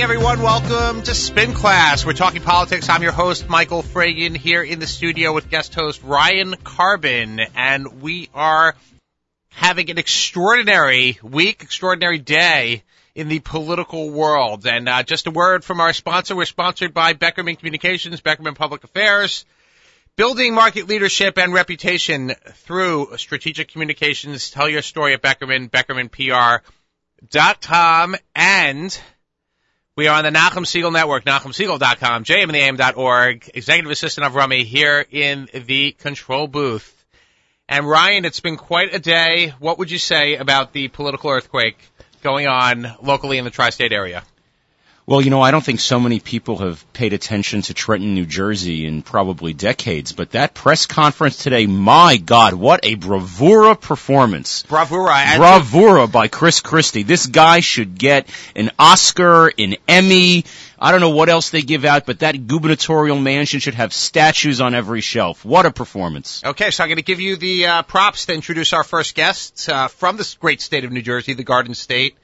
evening, everyone. Welcome to Spin Class. We're talking politics. I'm your host, Michael Fragan, here in the studio with guest host Ryan Karben. And we are having an extraordinary week, extraordinary day in the political world. And just a word from our sponsor. We're sponsored by Beckerman Communications, Beckerman Public Affairs, building market leadership and reputation through strategic communications. Tell your story at Beckerman, BeckermanPR.com, and we are on the Nachum Siegel Network, NachumSiegel.com, jmandtheam.org, executive assistant of Rummy here in the control booth. And Ryan, it's been quite a day. What would you say about the political earthquake going on locally in the tri-state area? Well, you know, I don't think so many people have paid attention to Trenton, New Jersey in probably decades, but that press conference today, my God, what a bravura performance. Bravura by Chris Christie. This guy should get an Oscar, an Emmy. I don't know what else they give out, but that gubernatorial mansion should have statues on every shelf. What a performance. Okay, so I'm going to give you the props to introduce our first guest from this great state of New Jersey, the Garden State.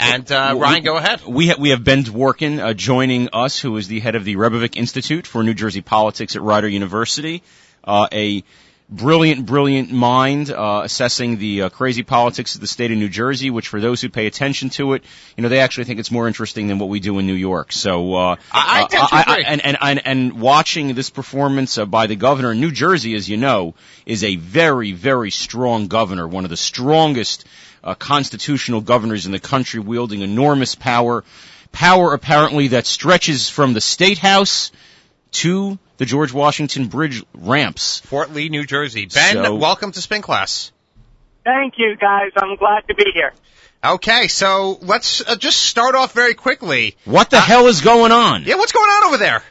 And Ryan, go ahead. We have Ben Dworkin joining us, who is the head of the Rebovich Institute for New Jersey Politics at Rider University, a brilliant mind assessing the crazy politics of the state of New Jersey, which for those who pay attention to it, you know, they actually think it's more interesting than what we do in New York. So I watching this performance by the governor in New Jersey, as you know, is a very, very strong governor, one of the strongest constitutional governors in the country, wielding enormous power apparently that stretches from the State House to the George Washington Bridge ramps. Fort Lee, New Jersey. Ben, welcome to Spin Class. Thank you, guys. I'm glad to be here. Okay, so let's just start off very quickly. What the hell is going on? Yeah, what's going on over there?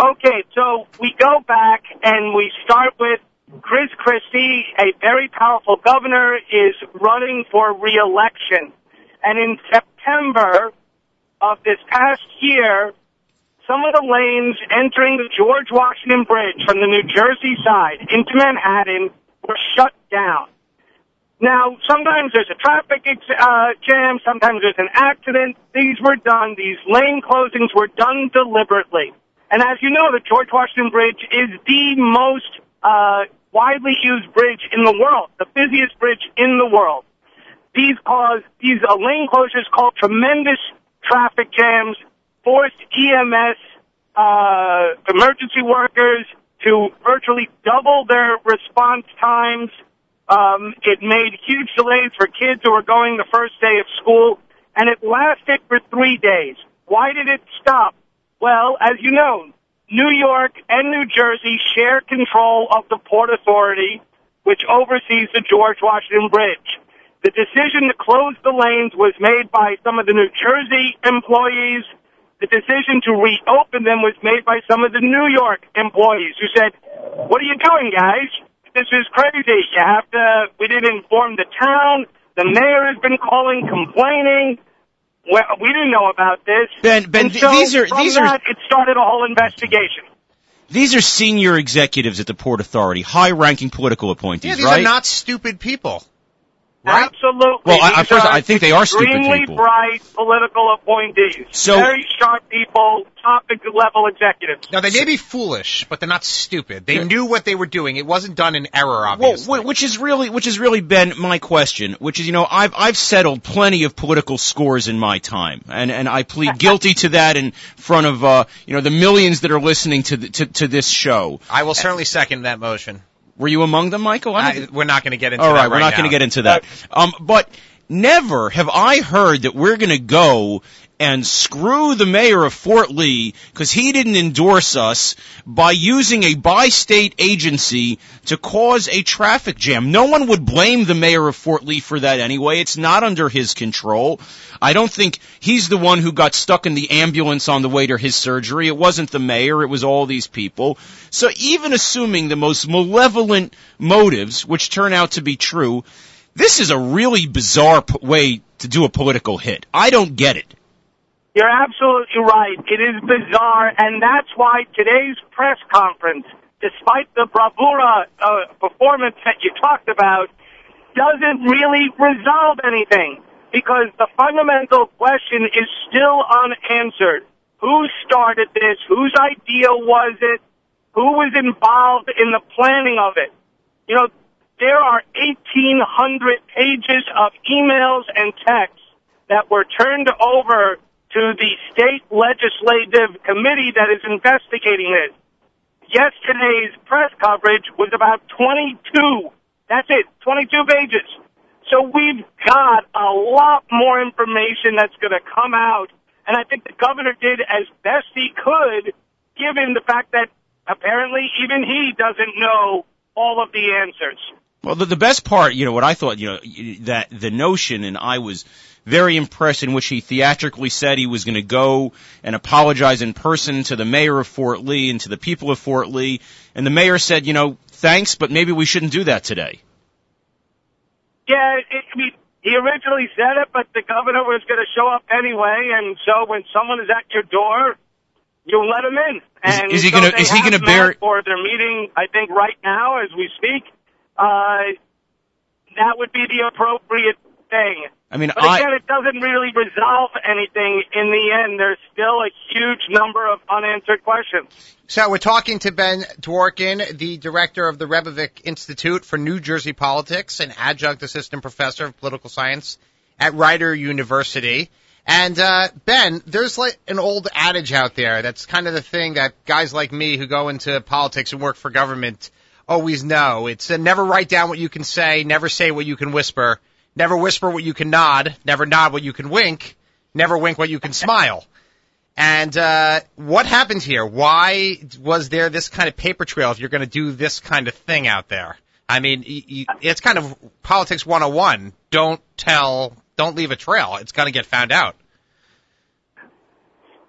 Okay, so we go back and we start with Chris Christie, a very powerful governor, is running for re-election. And in September of this past year, some of the lanes entering the George Washington Bridge from the New Jersey side into Manhattan were shut down. Now, sometimes there's a traffic jam, sometimes there's an accident. These lane closings were done deliberately. And as you know, the George Washington Bridge is the most widely used bridge in the world, the busiest bridge in the world. These lane closures caused tremendous traffic jams, forced EMS, emergency workers to virtually double their response times. It made huge delays for kids who were going the first day of school, and it lasted for 3 days. Why did it stop? Well, as you know, New York and New Jersey share control of the Port Authority, which oversees the George Washington Bridge. The decision to close the lanes was made by some of the New Jersey employees. The decision to reopen them was made by some of the New York employees who said, "What are you doing, guys? This is crazy. We didn't inform the town. The mayor has been calling, complaining. Well, we didn't know about this." Ben, so it started a whole investigation. These are senior executives at the Port Authority, high-ranking political appointees, right? Yeah, these are not stupid people, right? Absolutely. Well, I think they are stupid people. Extremely bright political appointees, very sharp people, top-level executives. Now, they may be foolish, but they're not stupid. They knew what they were doing. It wasn't done in error, obviously. Well, which is really, Ben, my question, which is, you know, I've settled plenty of political scores in my time, and I plead guilty to that in front of, you know, the millions that are listening to this show. I will certainly second that motion. Were you among them, Michael? We're not going to get into that right now. All right, we're not going to get into that. But never have I heard that we're going to go and screw the mayor of Fort Lee because he didn't endorse us by using a bi-state agency to cause a traffic jam. No one would blame the mayor of Fort Lee for that anyway. It's not under his control. I don't think he's the one who got stuck in the ambulance on the way to his surgery. It wasn't the mayor. It was all these people. So even assuming the most malevolent motives, which turn out to be true, this is a really bizarre way to do a political hit. I don't get it. You're absolutely right. It is bizarre, and that's why today's press conference, despite the bravura performance that you talked about, doesn't really resolve anything. because the fundamental question is still unanswered. Who started this? Whose idea was it? Who was involved in the planning of it? You know, there are 1,800 pages of emails and texts that were turned over to the state legislative committee that is investigating this. Yesterday's press coverage was about 22. That's it, 22 pages. So we've got a lot more information that's going to come out, and I think the governor did as best he could, given the fact that apparently even he doesn't know all of the answers. Well, the best part, you know, what I thought, you know, that the notion, and I was very impressed in which he theatrically said he was going to go and apologize in person to the mayor of Fort Lee and to the people of Fort Lee. And the mayor said, you know, thanks, but maybe we shouldn't do that today. Yeah, he originally said it, but the governor was going to show up anyway. And so when someone is at your door, you let him in. And is he going to? Is he going to bear? Or they're meeting, I think, right now as we speak. That would be the appropriate thing. I mean, but again, it doesn't really resolve anything in the end. There's still a huge number of unanswered questions. So we're talking to Ben Dworkin, the director of the Rebovich Institute for New Jersey Politics and adjunct assistant professor of political science at Rider University. And, Ben, there's like an old adage out there that's kind of the thing that guys like me who go into politics and work for government always know. It's never write down what you can say, never say what you can whisper, never whisper what you can nod, never nod what you can wink, never wink what you can smile. And what happened here? Why was there this kind of paper trail if you're going to do this kind of thing out there? I mean, it's kind of politics 101. Don't tell... Don't leave a trail. It's going to get found out.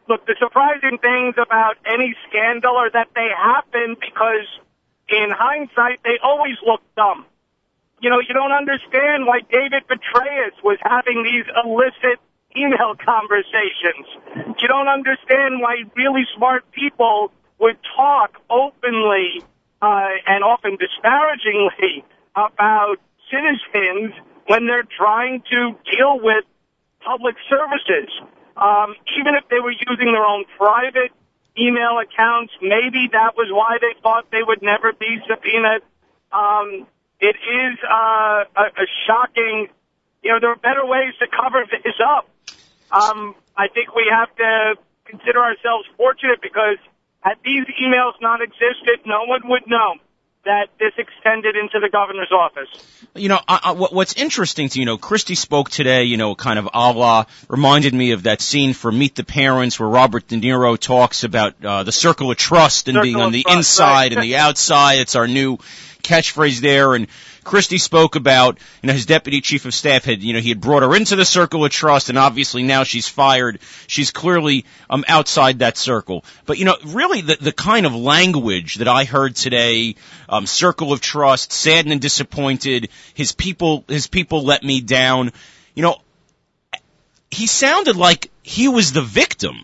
Look, the surprising things about any scandal are that they happen because, in hindsight, they always look dumb. You know, you don't understand why David Petraeus was having these illicit email conversations. You don't understand why really smart people would talk openly and often disparagingly about citizens when they're trying to deal with public services. Even if they were using their own private email accounts, maybe that was why they thought they would never be subpoenaed. It is a shocking, you know, there are better ways to cover this up. I think we have to consider ourselves fortunate because had these emails not existed, no one would know that this extended into the governor's office. You know, what's interesting to, you know, Christie spoke today, you know, kind of a la, reminded me of that scene from Meet the Parents where Robert De Niro talks about the circle of trust and being on the inside and the outside. It's our new catchphrase there. And Christie spoke about, you know, his deputy chief of staff had, you know, he had brought her into the circle of trust, and obviously now she's fired. She's clearly outside that circle. But, you know, really the kind of language that I heard today, circle of trust, saddened and disappointed, his people let me down. You know, he sounded like he was the victim.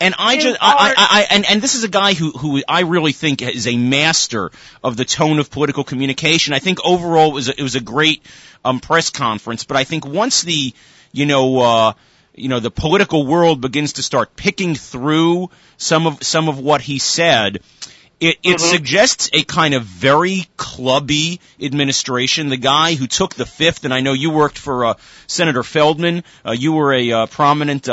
And I this is a guy who I really think is a master of the tone of political communication. I think overall it was a great press conference, but I think once the, you know, the political world begins to start picking through some of what he said, it suggests a kind of very clubby administration. The guy who took the fifth, and I know you worked for Senator Feldman, you were a prominent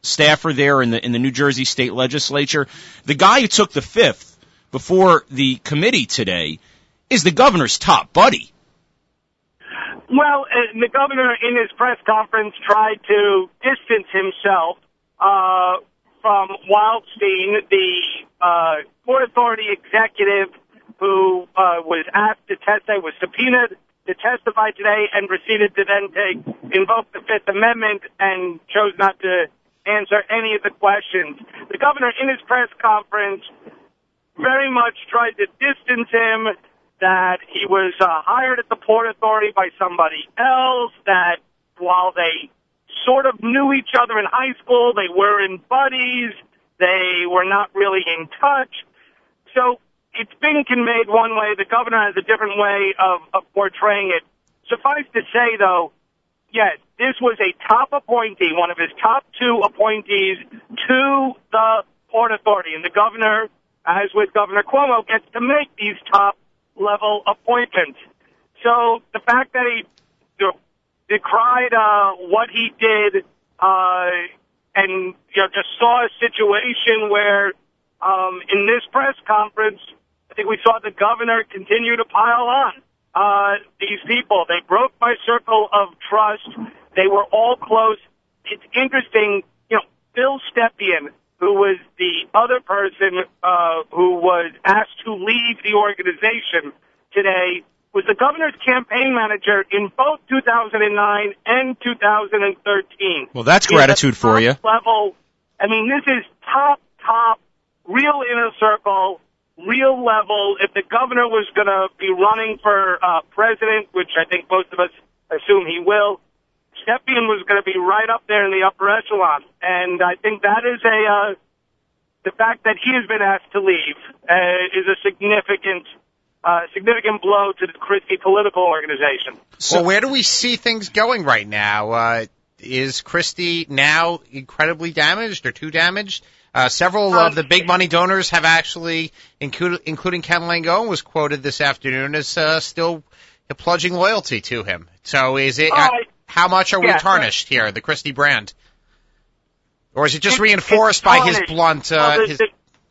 staffer there in the New Jersey state legislature. The guy who took the fifth before the committee today is the governor's top buddy. Well, the governor in his press conference tried to distance himself from Wildstein, the Port Authority executive who was asked to testify, was subpoenaed to testify today, and proceeded to then invoke the Fifth Amendment and chose not to answer any of the questions. The governor, in his press conference, very much tried to distance him, that he was hired at the Port Authority by somebody else, that while they sort of knew each other in high school, they weren't buddies, they were not really in touch. So it's been conveyed one way. The governor has a different way of portraying it. Suffice to say, though, Yes, this was a top appointee, one of his top two appointees to the Port Authority. And the governor, as with Governor Cuomo, gets to make these top-level appointments. So the fact that he decried what he did and just saw a situation where in this press conference, I think we saw the governor continue to pile on these people. They broke my circle of trust. They were all close. It's interesting, Bill Stepien, who was the other person who was asked to leave the organization today, was the governor's campaign manager in both 2009 and 2013. Well, that's gratitude for you. Level, I mean, this is top, real inner circle, real level. If the governor was going to be running for president, which I think most of us assume he will, Stepien was going to be right up there in the upper echelon. And I think that is the fact that he has been asked to leave is a significant blow to the Christie political organization. So where do we see things going right now? Is Christie now incredibly damaged or too damaged? Several of the big money donors have actually, including Ken Langone, was quoted this afternoon as still pledging loyalty to him. So is it how much are we tarnished here, the Christie brand? Or is it just reinforced by his blunt...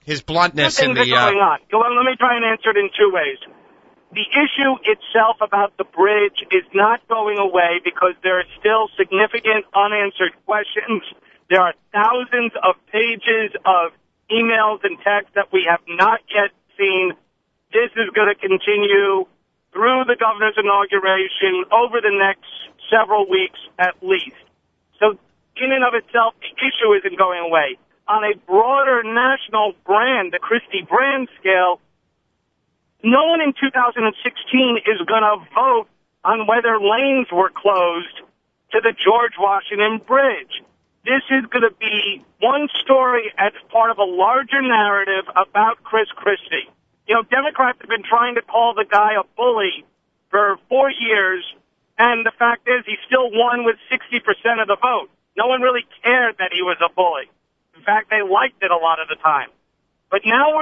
his bluntness in the... going on. Let me try and answer it in two ways. The issue itself about the bridge is not going away because there are still significant unanswered questions. There are thousands of pages of emails and texts that we have not yet seen. This is going to continue through the governor's inauguration over the next several weeks at least. So in and of itself, the issue isn't going away. On a broader national brand, the Christie brand scale, no one in 2016 is going to vote on whether lanes were closed to the George Washington Bridge. This is going to be one story as part of a larger narrative about Chris Christie. Democrats have been trying to call the guy a bully for 4 years, and the fact is he still won with 60% of the vote. No one really cared that he was a bully. In fact, they liked it a lot of the time. But now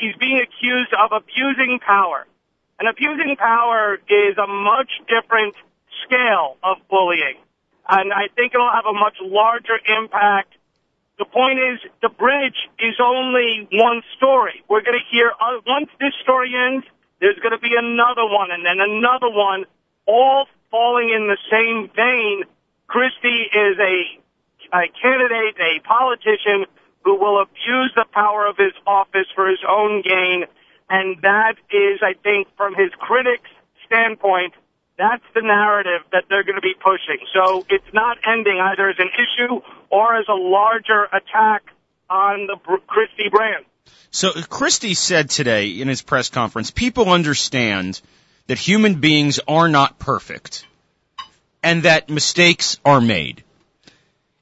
he's being accused of abusing power. And abusing power is a much different scale of bullying. And I think it'll have a much larger impact. The point is, the bridge is only one story. We're going to hear, once this story ends, there's going to be another one and then another one, all falling in the same vein. Christie is a candidate, a politician who will abuse the power of his office for his own gain. And that is, I think, from his critics' standpoint, that's the narrative that they're going to be pushing. So it's not ending either as an issue or as a larger attack on the Christie brand. So Christie said today in his press conference, people understand that human beings are not perfect and that mistakes are made.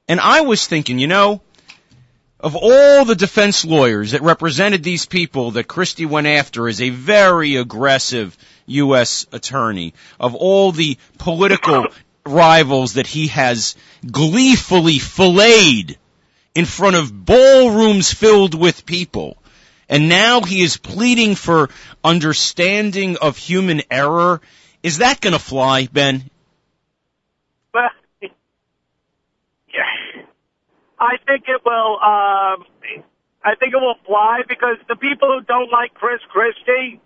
And I was thinking, of all the defense lawyers that represented these people that Christie went after as a very aggressive U.S. attorney, of all the political rivals that he has gleefully filleted in front of ballrooms filled with people, and now he is pleading for understanding of human error, is that going to fly, Ben? Well, I think it will. I think it will fly because the people who don't like Chris Christie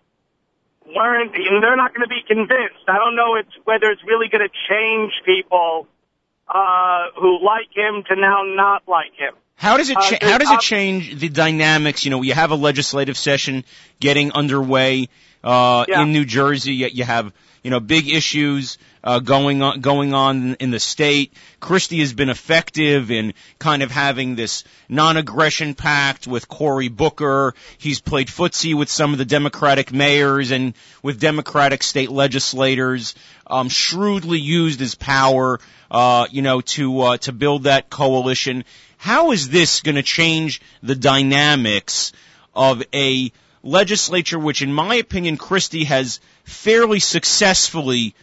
they're not going to be convinced. I don't know whether it's really going to change people who like him to now not like him. How does it change the dynamics? You have a legislative session getting underway in New Jersey. Yet you have big issues going on in the state. Christie has been effective in kind of having this non-aggression pact with Cory Booker. He's played footsie with some of the Democratic mayors and with Democratic state legislators, shrewdly used his power, to build that coalition. How is this going to change the dynamics of a legislature which, in my opinion, Christie has fairly successfully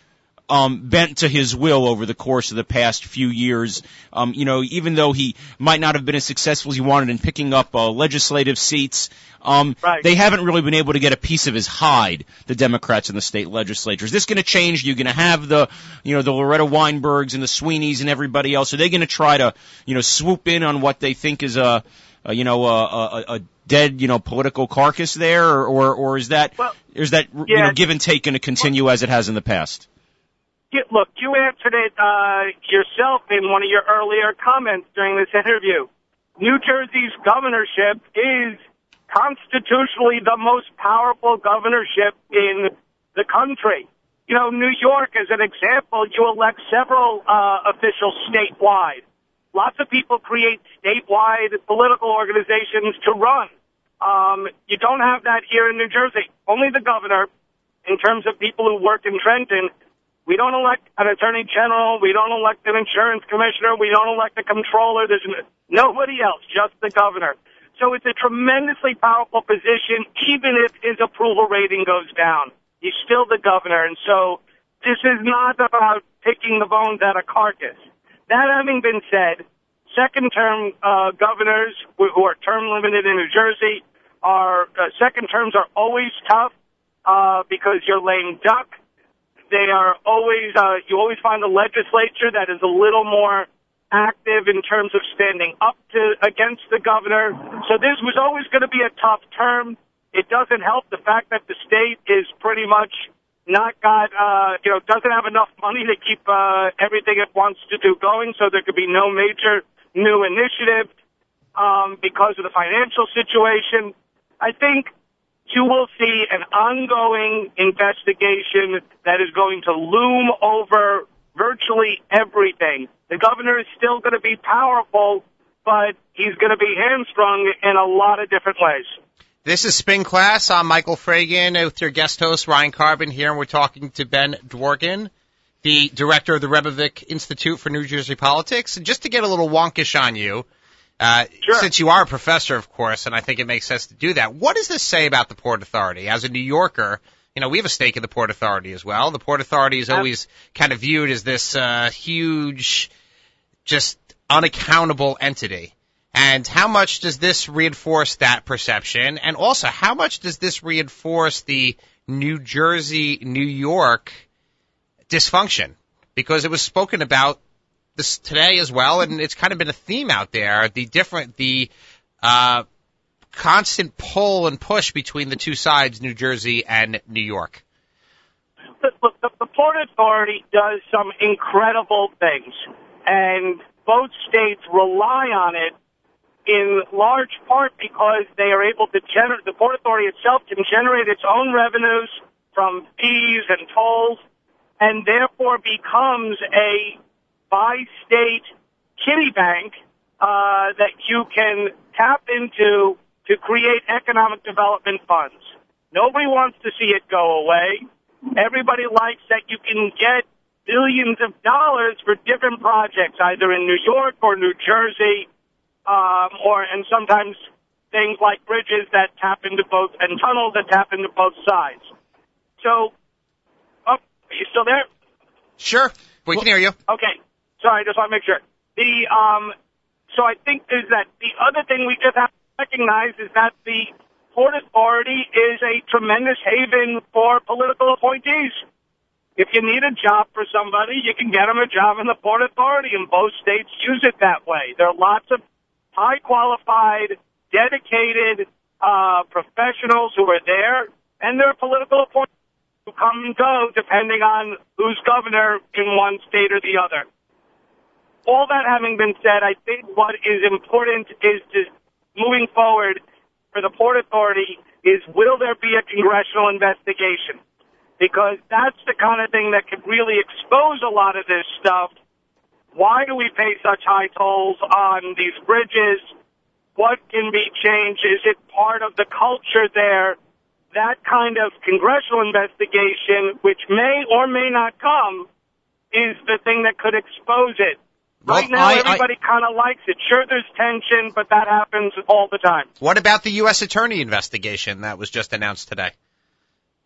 bent to his will over the course of the past few years. You know, even though he might not have been as successful as he wanted in picking up legislative seats, right. They haven't really been able to get a piece of his hide, the Democrats in the state legislature. Is this going to change? You're going to have the, you know, the Loretta Weinbergs and the Sweeneys and everybody else. Are they going to try to, you know, swoop in on what they think is a dead, you know, political carcass there, or is that, well, is that, yeah, you know, give and take going to continue as it has in the past? Look, you answered it yourself in one of your earlier comments during this interview. New Jersey's governorship is constitutionally the most powerful governorship in the country. You know, New York, as an example, you elect several officials statewide. Lots of people create statewide political organizations to run. You don't have that here in New Jersey. Only the governor. In terms of people who work in Trenton, we don't elect an attorney general. We don't elect an insurance commissioner. We don't elect a comptroller. There's nobody else, just the governor. So it's a tremendously powerful position, even if his approval rating goes down. He's still the governor. And so this is not about picking the bones out of carcass. That having been said, second-term governors who are term-limited in New Jersey, second terms are always tough because you're laying duck. They are always you always find the legislature that is a little more active in terms of standing up to against the governor. So this was always going to be a tough term. It doesn't help the fact that the state is pretty much not got, you know, doesn't have enough money to keep everything it wants to do going, so there could be no major new initiative because of the financial situation. I think you will see an ongoing investigation that is going to loom over virtually everything. The governor is still going to be powerful, but he's going to be hamstrung in a lot of different ways. This is Spin Class. I'm Michael Fragan with your guest host, Ryan Karben, here, and we're talking to Ben Dworkin, the director of the Rebovich Institute for New Jersey Politics. And just to get a little wonkish on you, sure, since you are a professor, of course, and I think it makes sense to do that, what does this say about the Port Authority? As a New Yorker, you know, we have a stake in the Port Authority as well. The Port Authority is always kind of viewed as this huge, just unaccountable entity. And how much does this reinforce that perception? And also, how much does this reinforce the New Jersey, New York dysfunction? Because it was spoken about this today as well, and it's kind of been a theme out there, the constant pull and push between the two sides, New Jersey and New York. The Port Authority does some incredible things, and both states rely on it in large part because they are able to generate, the Port Authority itself can generate its own revenues from fees and tolls, and therefore becomes a by-state kitty bank that you can tap into to create economic development funds. Nobody wants to see it go away. Everybody likes that you can get billions of dollars for different projects, either in New York or New Jersey, and sometimes things like bridges that tap into both, and tunnels that tap into both sides. So, oh, are you still there? Sure, we can hear you. Okay, sorry, just want to make sure. So I think there's that. The other thing we just have to recognize is that the Port Authority is a tremendous haven for political appointees. If you need a job for somebody, you can get them a job in the Port Authority, and both states use it that way. There are lots of high-qualified, dedicated professionals who are there, and there are political appointments who come and go depending on who's governor in one state or the other. All that having been said, I think what is important is to, moving forward for the Port Authority, is will there be a congressional investigation? Because that's the kind of thing that could really expose a lot of this stuff. Why do we pay such high tolls on these bridges? What can be changed? Is it part of the culture there? That kind of congressional investigation, which may or may not come, is the thing that could expose it. Right now, everybody kind of likes it. Sure, there's tension, but that happens all the time. What about the U.S. Attorney investigation that was just announced today?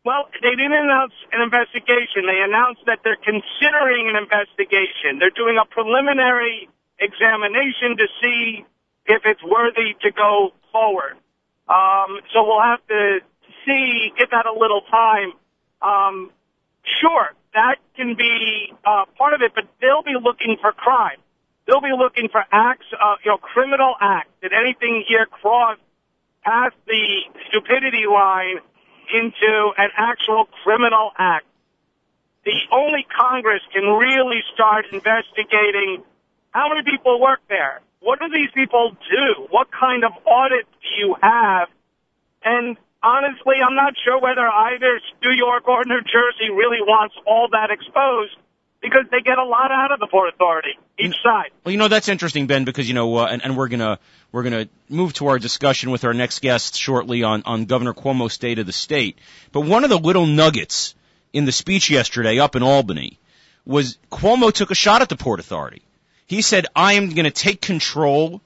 Well, they didn't announce an investigation. They announced that they're considering an investigation. They're doing a preliminary examination to see if it's worthy to go forward. So we'll have to see, give that a little time. Sure, that can be part of it, but they'll be looking for crime. They'll be looking for acts, criminal acts. Did anything here cross past the stupidity line into an actual criminal act? The only Congress can really start investigating how many people work there. What do these people do? What kind of audit do you have? And honestly, I'm not sure whether either New York or New Jersey really wants all that exposed, because they get a lot out of the Port Authority, each side. Well, that's interesting, Ben, because, and we're gonna move to our discussion with our next guest shortly on Governor Cuomo's State of the State. But one of the little nuggets in the speech yesterday up in Albany was Cuomo took a shot at the Port Authority. He said, I am going to take control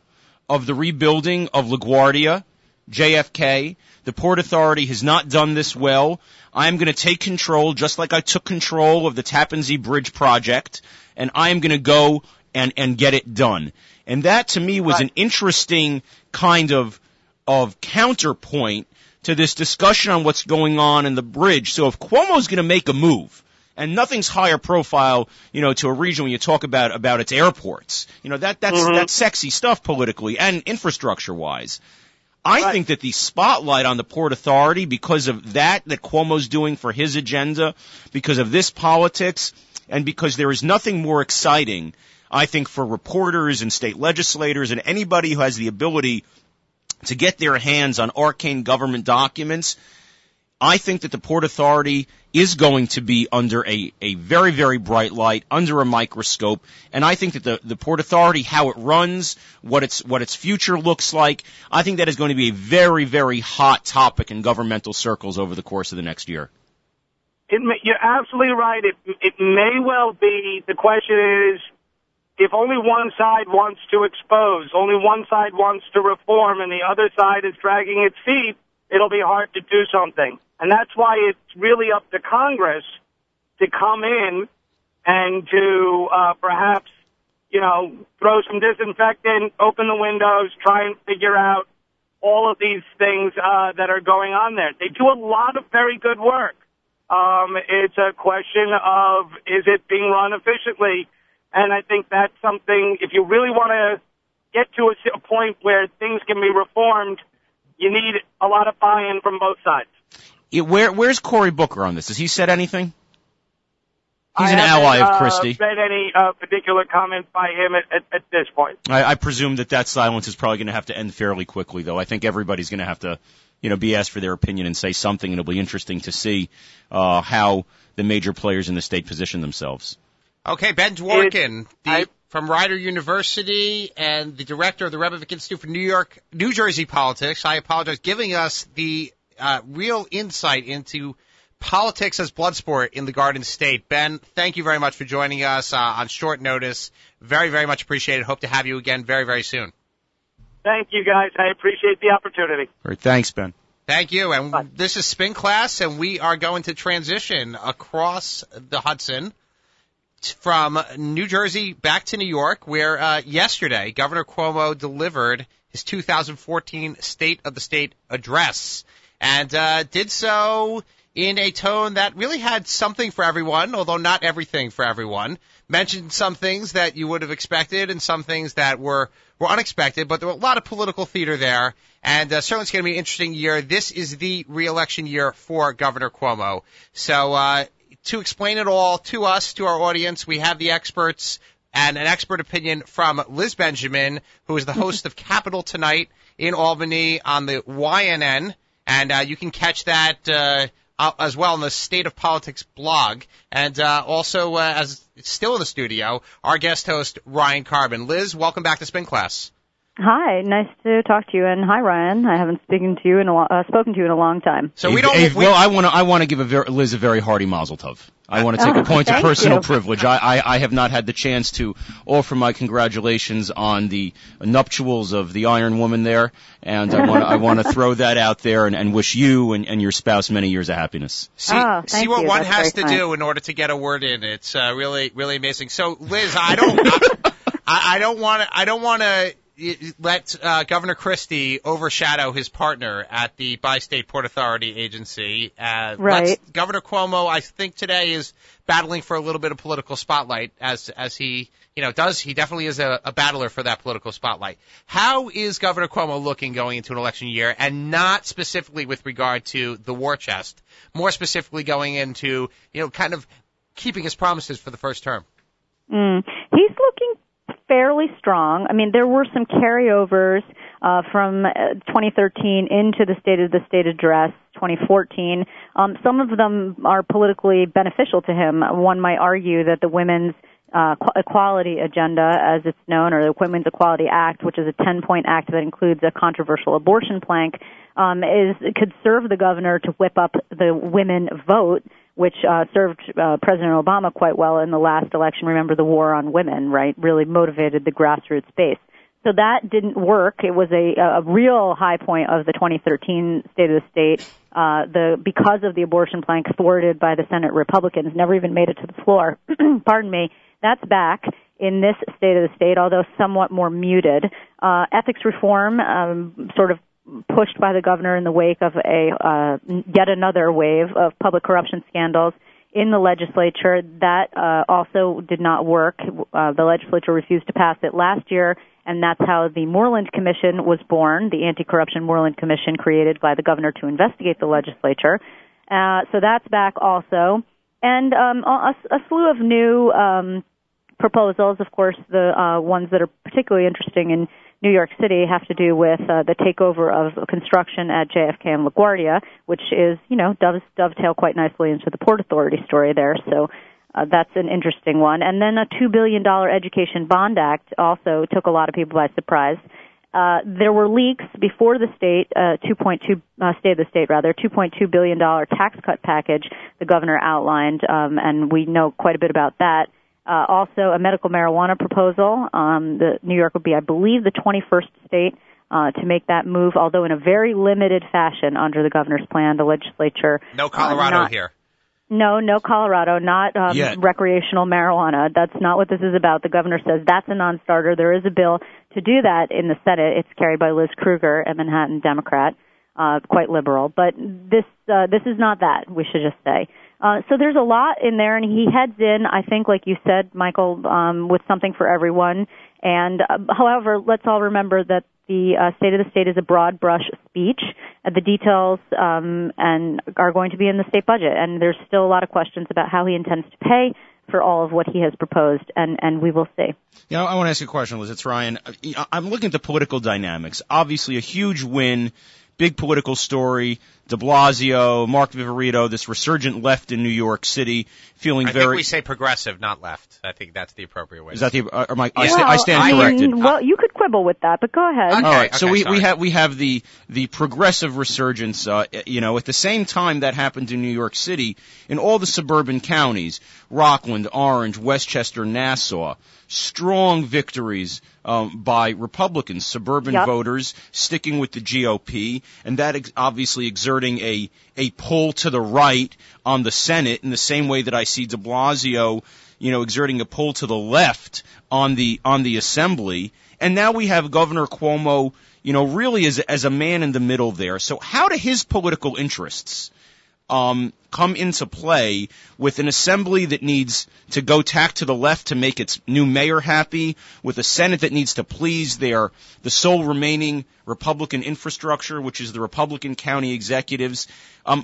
of the rebuilding of LaGuardia, JFK. The Port Authority has not done this well. I'm going to take control, just like I took control of the Tappan Zee Bridge project, and I'm going to go and get it done. And that, to me, was an interesting kind of counterpoint to this discussion on what's going on in the bridge. So if Cuomo's going to make a move, and nothing's higher profile, to a region when you talk about its airports, that's mm-hmm. that's sexy stuff politically and infrastructure-wise. I think that the spotlight on the Port Authority, because of that Cuomo's doing for his agenda, because of this politics, and because there is nothing more exciting, I think, for reporters and state legislators and anybody who has the ability to get their hands on arcane government documents. I think that the Port Authority is going to be under a very, very bright light, under a microscope, and I think that the Port Authority, how it runs, what its future looks like, I think that is going to be a very, very hot topic in governmental circles over the course of the next year. You're absolutely right. It may well be. The question is, if only one side wants to expose, only one side wants to reform, and the other side is dragging its feet, it'll be hard to do something. And that's why it's really up to Congress to come in and to perhaps, throw some disinfectant, open the windows, try and figure out all of these things that are going on there. They do a lot of very good work. It's a question of, is it being run efficiently? And I think that's something, if you really want to get to a point where things can be reformed, you need a lot of buy-in from both sides. Where's Cory Booker on this? Has he said anything? He's an ally of Christie. I haven't read any particular comments by him at this point. I presume that silence is probably going to have to end fairly quickly, though. I think everybody's going to have to, be asked for their opinion and say something, and it'll be interesting to see how the major players in the state position themselves. Okay, Ben Dworkin, from Rider University and the director of the Rebovich Institute for New Jersey Politics. I apologize, giving us the real insight into politics as blood sport in the Garden State. Ben, thank you very much for joining us on short notice. Very, very much appreciated. Hope to have you again very, very soon. Thank you, guys. I appreciate the opportunity. All right, thanks, Ben. Thank you. And Bye. This is Spin Class, and we are going to transition across the Hudson from New Jersey back to New York, where yesterday Governor Cuomo delivered his 2014 State of the State address, and did so in a tone that really had something for everyone, although not everything for everyone. Mentioned some things that you would have expected and some things that were unexpected, but there were a lot of political theater there, and certainly it's going to be an interesting year. This is the re-election year for Governor Cuomo. So to explain it all to us, to our audience, we have the experts and an expert opinion from Liz Benjamin, who is the host of Capital Tonight in Albany on the YNN. And you can catch that as well on the State of Politics blog. And also, as still in the studio, our guest host, Ryan Karben. Liz, welcome back to Spin Class. Hi, nice to talk to you, and hi, Ryan. I haven't spoken to you in a long time. So we don't. Well, I want to give Liz a very hearty mazel tov. I want to take a point of personal privilege. I have not had the chance to offer my congratulations on the nuptials of the Iron Woman there, and I want to throw that out there and wish you and your spouse many years of happiness. See what you. One That's has to kind. Do in order to get a word in. It's really, really amazing. So, Liz, I don't want to. Let Governor Christie overshadow his partner at the Bi-State Port Authority agency. Right. Governor Cuomo, I think today is battling for a little bit of political spotlight as he, does. He definitely is a battler for that political spotlight. How is Governor Cuomo looking going into an election year, and not specifically with regard to the war chest, more specifically going into, kind of keeping his promises for the first term? He's looking fairly strong. I mean, there were some carryovers from 2013 into the State Address 2014. Some of them are politically beneficial to him. One might argue that the women's equality agenda, as it's known, or the Women's Equality Act, which is a 10-point act that includes a controversial abortion plank, could serve the governor to whip up the women vote, which served President Obama quite well in the last election. Remember, the war on women, right, really motivated the grassroots base. So that didn't work. It was a real high point of the 2013 State of the State, because of the abortion plank thwarted by the Senate Republicans, never even made it to the floor. Pardon me. That's back in this State of the State, although somewhat more muted. Ethics reform, sort of pushed by the governor in the wake of yet another wave of public corruption scandals in the legislature. That also did not work. The legislature refused to pass it last year, and that's how the Moreland Commission was born, the anti-corruption Moreland Commission created by the governor to investigate the legislature. So that's back also. And a slew of new proposals, of course, the ones that are particularly interesting in New York City have to do with the takeover of construction at JFK and LaGuardia, which is, does dovetail quite nicely into the Port Authority story there. So that's an interesting one. And then a $2 billion Education Bond Act also took a lot of people by surprise. There were leaks before the $2.2 billion tax cut package the governor outlined, and we know quite a bit about that. Also, a medical marijuana proposal. The New York would be, I believe, the 21st state to make that move, although in a very limited fashion under the governor's plan. The legislature. No Colorado here. No Colorado, not recreational marijuana. That's not what this is about. The governor says that's a non-starter. There is a bill to do that in the Senate. It's carried by Liz Krueger, a Manhattan Democrat, quite liberal. But this is not that, we should just say. So there's a lot in there, and he heads in, I think, like you said, Michael, with something for everyone. And however, let's all remember that the State of the State is a broad brush speech. The details and are going to be in the state budget, and there's still a lot of questions about how he intends to pay for all of what he has proposed, and we will see. Yeah, I want to ask you a question, Liz. It's Ryan. I'm looking at the political dynamics. Obviously, a huge win. Big political story, de Blasio, Mark-Viverito, this resurgent left in New York City, feeling I think we say progressive, not left. I think that's the appropriate way. Is that the, I stand corrected. Well, you could quibble with that, but go ahead. Okay, all right, so we have the progressive resurgence, at the same time that happened in New York City, in all the suburban counties, Rockland, Orange, Westchester, Nassau, strong victories by Republicans, suburban voters sticking with the GOP, and that obviously exerting a pull to the right on the Senate in the same way that I see de Blasio, exerting a pull to the left on the Assembly. And now we have Governor Cuomo, really as a man in the middle there. So how do his political interests come into play with an assembly that needs to go tack to the left to make its new mayor happy, with a Senate that needs to please the sole remaining Republican infrastructure, which is the Republican county executives?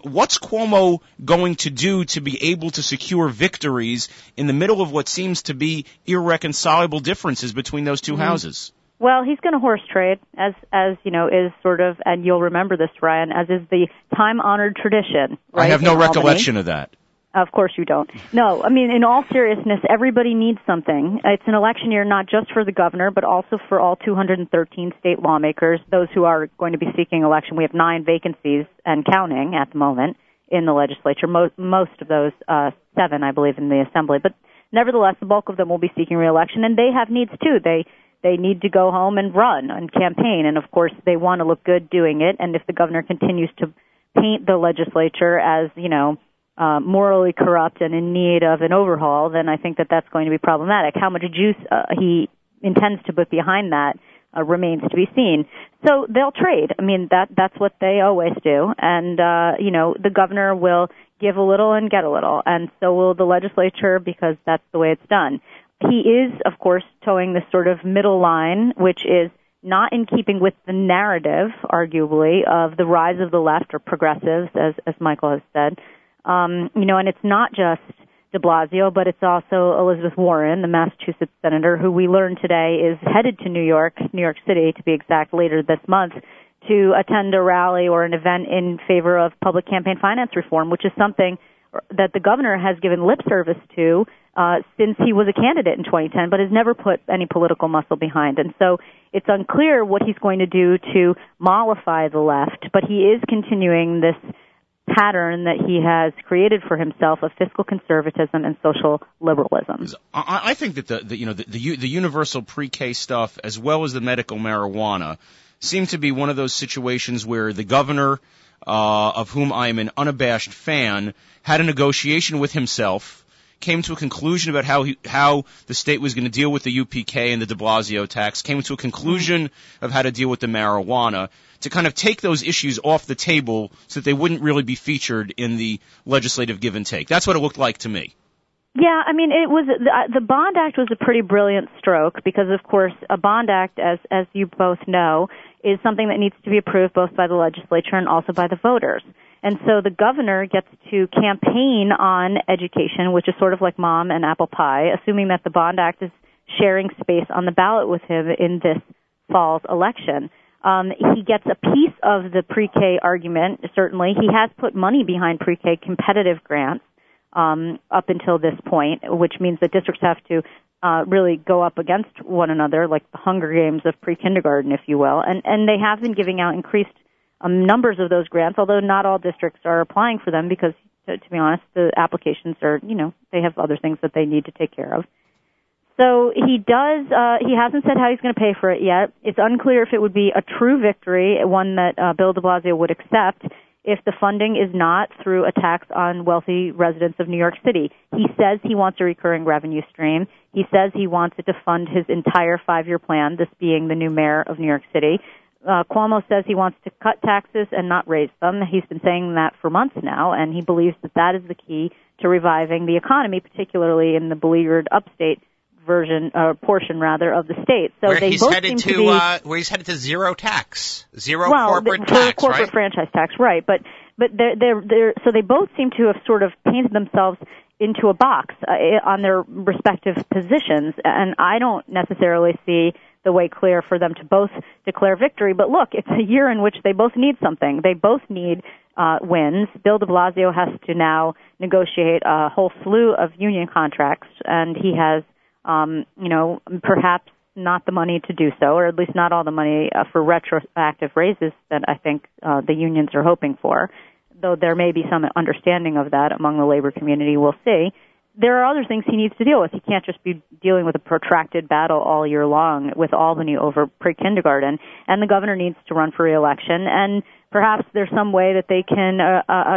What's Cuomo going to do to be able to secure victories in the middle of what seems to be irreconcilable differences between those two houses? Well, he's going to horse trade, as is sort of, and you'll remember this, Ryan, as is the time-honored tradition. Right? I have no recollection of that. Of course you don't. No, I mean, in all seriousness, everybody needs something. It's an election year not just for the governor, but also for all 213 state lawmakers, those who are going to be seeking election. We have 9 vacancies and counting at the moment in the legislature, most of those, 7, I believe, in the assembly. But nevertheless, the bulk of them will be seeking re-election, and they have needs, too. They need to go home and run and campaign, and, of course, they want to look good doing it. And if the governor continues to paint the legislature as, you know, morally corrupt and in need of an overhaul, then I think that that's going to be problematic. How much juice he intends to put behind that remains to be seen. So they'll trade. I mean, that's what they always do. And, you know, the governor will give a little and get a little, and so will the legislature because that's the way it's done. He is, of course, towing this sort of middle line, which is not in keeping with the narrative, arguably, of the rise of the left or progressives, as Michael has said. You know, and it's not just de Blasio, but it's also Elizabeth Warren, the Massachusetts senator, who we learned today is headed to New York City, to be exact, later this month, to attend a rally or an event in favor of public campaign finance reform, which is something that the governor has given lip service to since he was a candidate in 2010, but has never put any political muscle behind. And so it's unclear what he's going to do to mollify the left, but he is continuing this pattern that he has created for himself of fiscal conservatism and social liberalism. I think that the universal pre-K stuff, as well as the medical marijuana, seem to be one of those situations where the governor, of whom I am an unabashed fan, had a negotiation with himself, came to a conclusion about how the state was going to deal with the UPK and the de Blasio tax, came to a conclusion of how to deal with the marijuana, to kind of take those issues off the table so that they wouldn't really be featured in the legislative give and take. That's what it looked like to me. Yeah, I mean, it was the Bond Act was a pretty brilliant stroke because, of course, a Bond Act, as you both know, is something that needs to be approved both by the legislature and also by the voters. And so the governor gets to campaign on education, which is sort of like mom and apple pie, assuming that the Bond Act is sharing space on the ballot with him in this fall's election. He gets a piece of the pre-K argument, certainly. He has put money behind pre-K competitive grants up until this point, which means that districts have to really go up against one another, like the Hunger Games of pre-kindergarten, if you will. And they have been giving out increased numbers of those grants, although not all districts are applying for them because, to be honest, the applications are, you know, they have other things that they need to take care of. So he does, he hasn't said how he's going to pay for it yet. It's unclear if it would be a true victory, one that Bill de Blasio would accept, if the funding is not through a tax on wealthy residents of New York City. He says he wants a recurring revenue stream. He says he wants it to fund his entire 5-year plan, this being the new mayor of New York City. Cuomo says he wants to cut taxes and not raise them. He's been saying that for months now, and he believes that that is the key to reviving the economy, particularly in the beleaguered upstate portion of the state. So where they both seem to be, where he's headed to zero tax, corporate franchise tax, right? But they're so they both seem to have sort of painted themselves into a box on their respective positions, and I don't necessarily see the way clear for them to both declare victory. But look, it's a year in which they both need something. They both need wins. Bill de Blasio has to now negotiate a whole slew of union contracts, and he has you know, perhaps not the money to do so, or at least not all the money for retroactive raises that I think the unions are hoping for, though there may be some understanding of that among the labor community. We'll see. There are other things he needs to deal with. He can't just be dealing with a protracted battle all year long with Albany over pre-kindergarten, and the governor needs to run for re-election, and perhaps there's some way that they can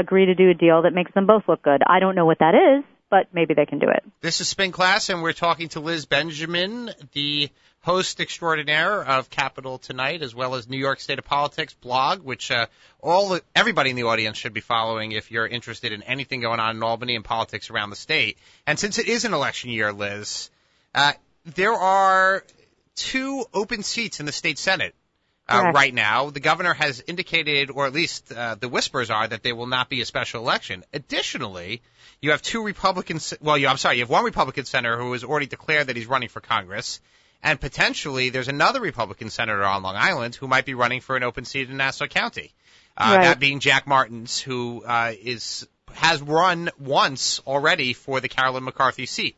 agree to do a deal that makes them both look good. I don't know what that is, but maybe they can do it. This is Spin Class, and we're talking to Liz Benjamin, the host extraordinaire of Capital Tonight, as well as New York State of Politics blog, which everybody in the audience should be following if you're interested in anything going on in Albany and politics around the state. And since it is an election year, Liz, there are 2 open seats in the state Senate right now. The governor has indicated, or at least the whispers are, that there will not be a special election. Additionally, you have 2 Republicans. Well, you have one Republican senator who has already declared that he's running for Congress, and potentially there's another Republican senator on Long Island who might be running for an open seat in Nassau County. That being Jack Martins, who is has run once already for the Carolyn McCarthy seat.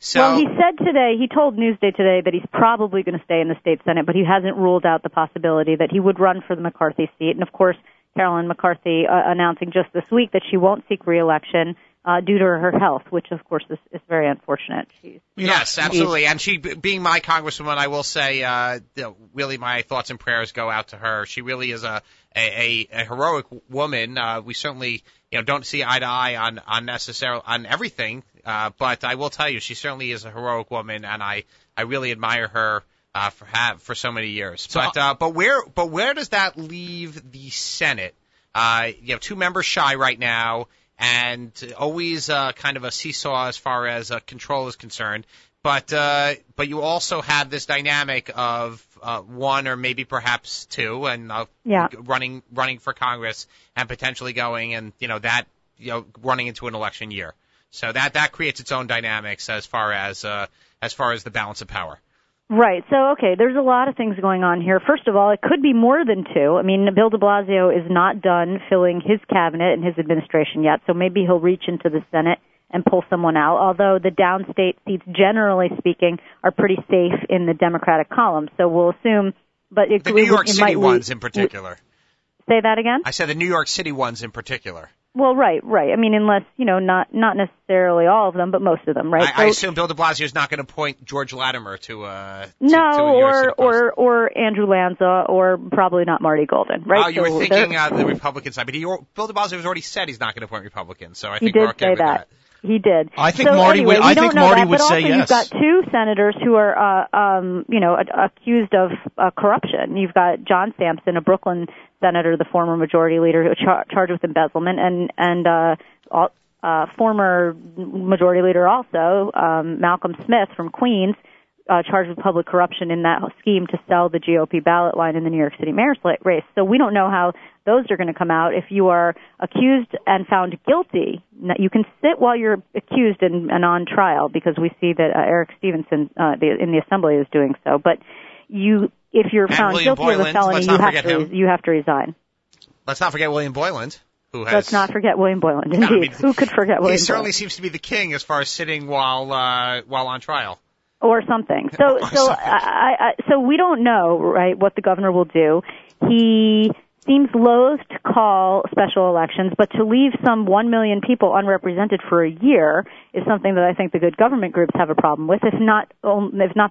So, well, he said today, he told Newsday today that he's probably going to stay in the state Senate, but he hasn't ruled out the possibility that he would run for the McCarthy seat. And, of course, Carolyn McCarthy announcing just this week that she won't seek re-election due to her health, which, of course, is very unfortunate. Yes, absolutely. And she, being my congresswoman, I will say, really my thoughts and prayers go out to her. She really is a heroic woman. We certainly, don't see eye to eye on everything. But I will tell you, she certainly is a heroic woman, and I really admire her for so many years. So, but where does that leave the Senate? You have two members shy right now, and always kind of a seesaw as far as control is concerned. But you also have this dynamic of one or maybe perhaps two, and running for Congress and potentially going and running into an election year. So that creates its own dynamics as far as the balance of power. Right. So, okay, there's a lot of things going on here. First of all, it could be more than two. I mean, Bill de Blasio is not done filling his cabinet and his administration yet, so maybe he'll reach into the Senate and pull someone out, although the downstate seats, generally speaking, are pretty safe in the Democratic column. So we'll assume. But the New York City ones in particular. Say that again? I said the New York City ones in particular. Well, right. I mean, unless, not necessarily all of them, but most of them, right? I assume Bill de Blasio is not going to appoint George Latimer or Andrew Lanza, or probably not Marty Golden, right? Oh, you were thinking the Republican side, but Bill de Blasio has already said he's not going to appoint Republicans, so I think we're okay with that. He did. I think Marty would say yes. But also you've got two senators who are, accused of corruption. You've got John Sampson, a Brooklyn senator, the former majority leader, charged with embezzlement, and former majority leader also, Malcolm Smith from Queens, charged with public corruption in that scheme to sell the GOP ballot line in the New York City mayor's race. So we don't know how those are going to come out. If you are accused and found guilty, you can sit while you're accused and on trial, because we see that Eric Stevenson in the Assembly is doing so. But if you're found guilty of a felony, you have to resign. Let's not forget William Boyland. Let's not forget William Boyland. Indeed, who could forget William Boyland? He certainly seems to be the king as far as sitting while on trial. Or something. So we don't know, right, what the governor will do. He seems loath to call special elections, but to leave some 1 million people unrepresented for a year is something that I think the good government groups have a problem with, if not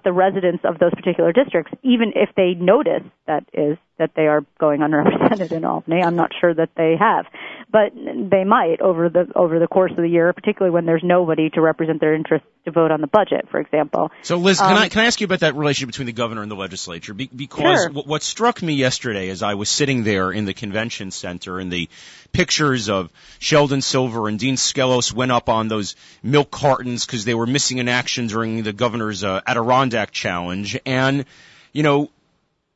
the residents of those particular districts, even if they notice that they are going unrepresented in Albany. I'm not sure that they have, but they might over the course of the year, particularly when there's nobody to represent their interests to vote on the budget, for example. So, Liz, can I ask you about that relationship between the governor and the legislature? Because sure. What struck me yesterday as I was sitting there in the convention center and the pictures of Sheldon Silver and Dean Skelos went up on those milk cartons because they were missing in action during the governor's Adirondack Challenge. And,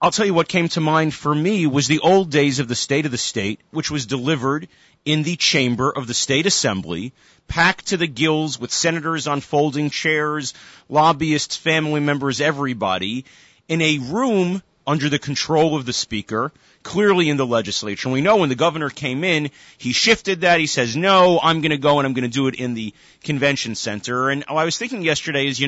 I'll tell you what came to mind for me was the old days of the State of the State, which was delivered in the chamber of the State Assembly, packed to the gills with senators on folding chairs, lobbyists, family members, everybody, in a room under the control of the speaker, clearly in the legislature. And we know when the governor came in, he shifted that. He says, no, I'm going to go and I'm going to do it in the convention center. And I was thinking yesterday is,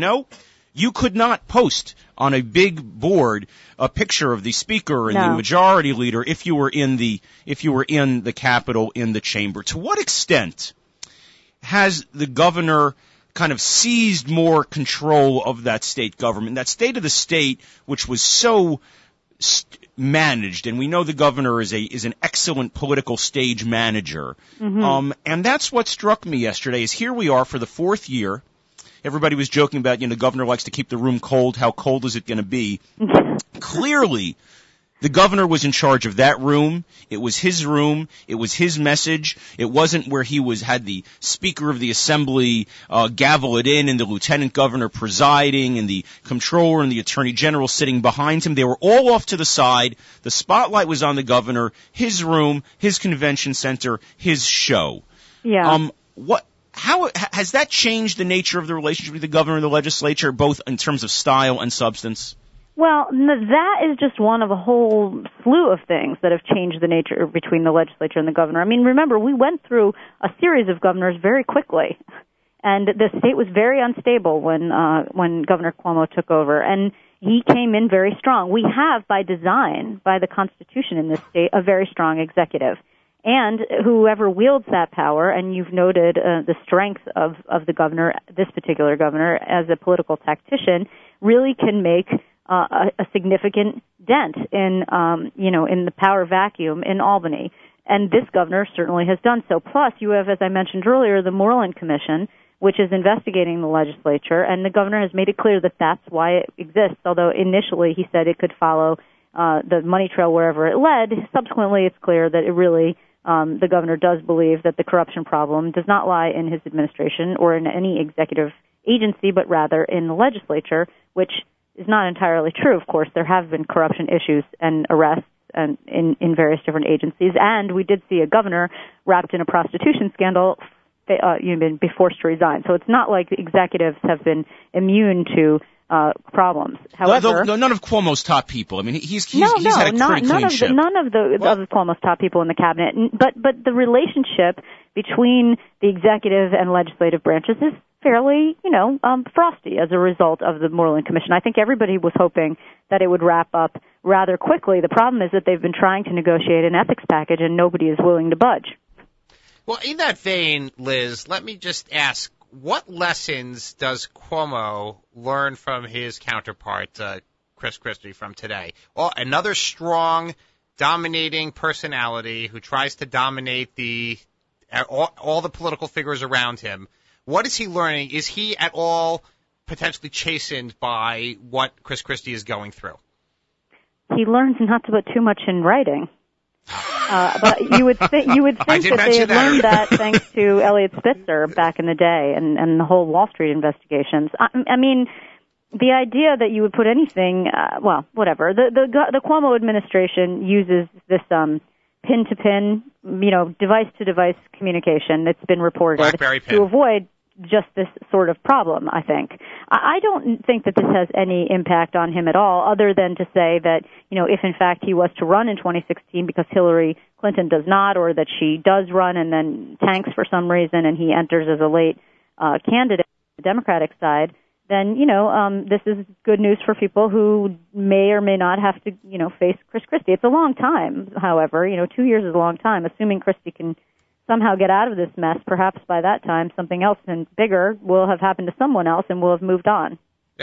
you could not post on a big board a picture of the speaker and the majority leader if you were in the Capitol, in the chamber. To what extent has the governor kind of seized more control of that state government, that State of the State, which was so managed? And we know the governor is an excellent political stage manager. Mm-hmm. And that's what struck me yesterday is here we are for the fourth year. Everybody was joking about, the governor likes to keep the room cold. How cold is it going to be? Clearly, the governor was in charge of that room. It was his room. It was his message. It wasn't where he had the Speaker of the Assembly gavel it in and the lieutenant governor presiding and the comptroller and the attorney general sitting behind him. They were all off to the side. The spotlight was on the governor, his room, his convention center, his show. Yeah. How has that changed the nature of the relationship with the governor and the legislature, both in terms of style and substance? Well, that is just one of a whole slew of things that have changed the nature between the legislature and the governor. I mean, remember, we went through a series of governors very quickly, and the state was very unstable when Governor Cuomo took over, and he came in very strong. We have, by design, by the Constitution in this state, a very strong executive. And whoever wields that power, and you've noted the strength of the governor, this particular governor, as a political tactician, really can make a significant dent in the power vacuum in Albany. And this governor certainly has done so. Plus, you have, as I mentioned earlier, the Moreland Commission, which is investigating the legislature, and the governor has made it clear that that's why it exists, although initially he said it could follow the money trail wherever it led. Subsequently, it's clear that it really... the governor does believe that the corruption problem does not lie in his administration or in any executive agency, but rather in the legislature, which is not entirely true, of course. There have been corruption issues and arrests and in various different agencies, and we did see a governor wrapped in a prostitution scandal be forced to resign. So it's not like the executives have been immune to problems. However, none of Cuomo's top people. I mean, he's had a pretty clean ship. None of Cuomo's top people in the cabinet. But the relationship between the executive and legislative branches is fairly, frosty as a result of the Moreland Commission. I think everybody was hoping that it would wrap up rather quickly. The problem is that they've been trying to negotiate an ethics package and nobody is willing to budge. Well, in that vein, Liz, let me just ask, what lessons does Cuomo learn from his counterpart, Chris Christie, from today? Well, another strong, dominating personality who tries to dominate all the political figures around him. What is he learning? Is he at all potentially chastened by what Chris Christie is going through? He learns not to put too much in writing. But you would think that they had learned that thanks to Eliot Spitzer back in the day and the whole Wall Street investigations. I mean, the idea that you would put anything, whatever. The Cuomo administration uses this pin-to-pin, device-to-device communication that's been reported BlackBerry to pin. Avoid just this sort of problem, I think. I don't think that this has any impact on him at all, other than to say that, if in fact he was to run in 2016 because Hillary Clinton does not, or that she does run and then tanks for some reason and he enters as a late candidate on the Democratic side, then, this is good news for people who may or may not have to, face Chris Christie. It's a long time, however. 2 years is a long time, assuming Christie can somehow get out of this mess. Perhaps by that time something else and bigger will have happened to someone else and will have moved on.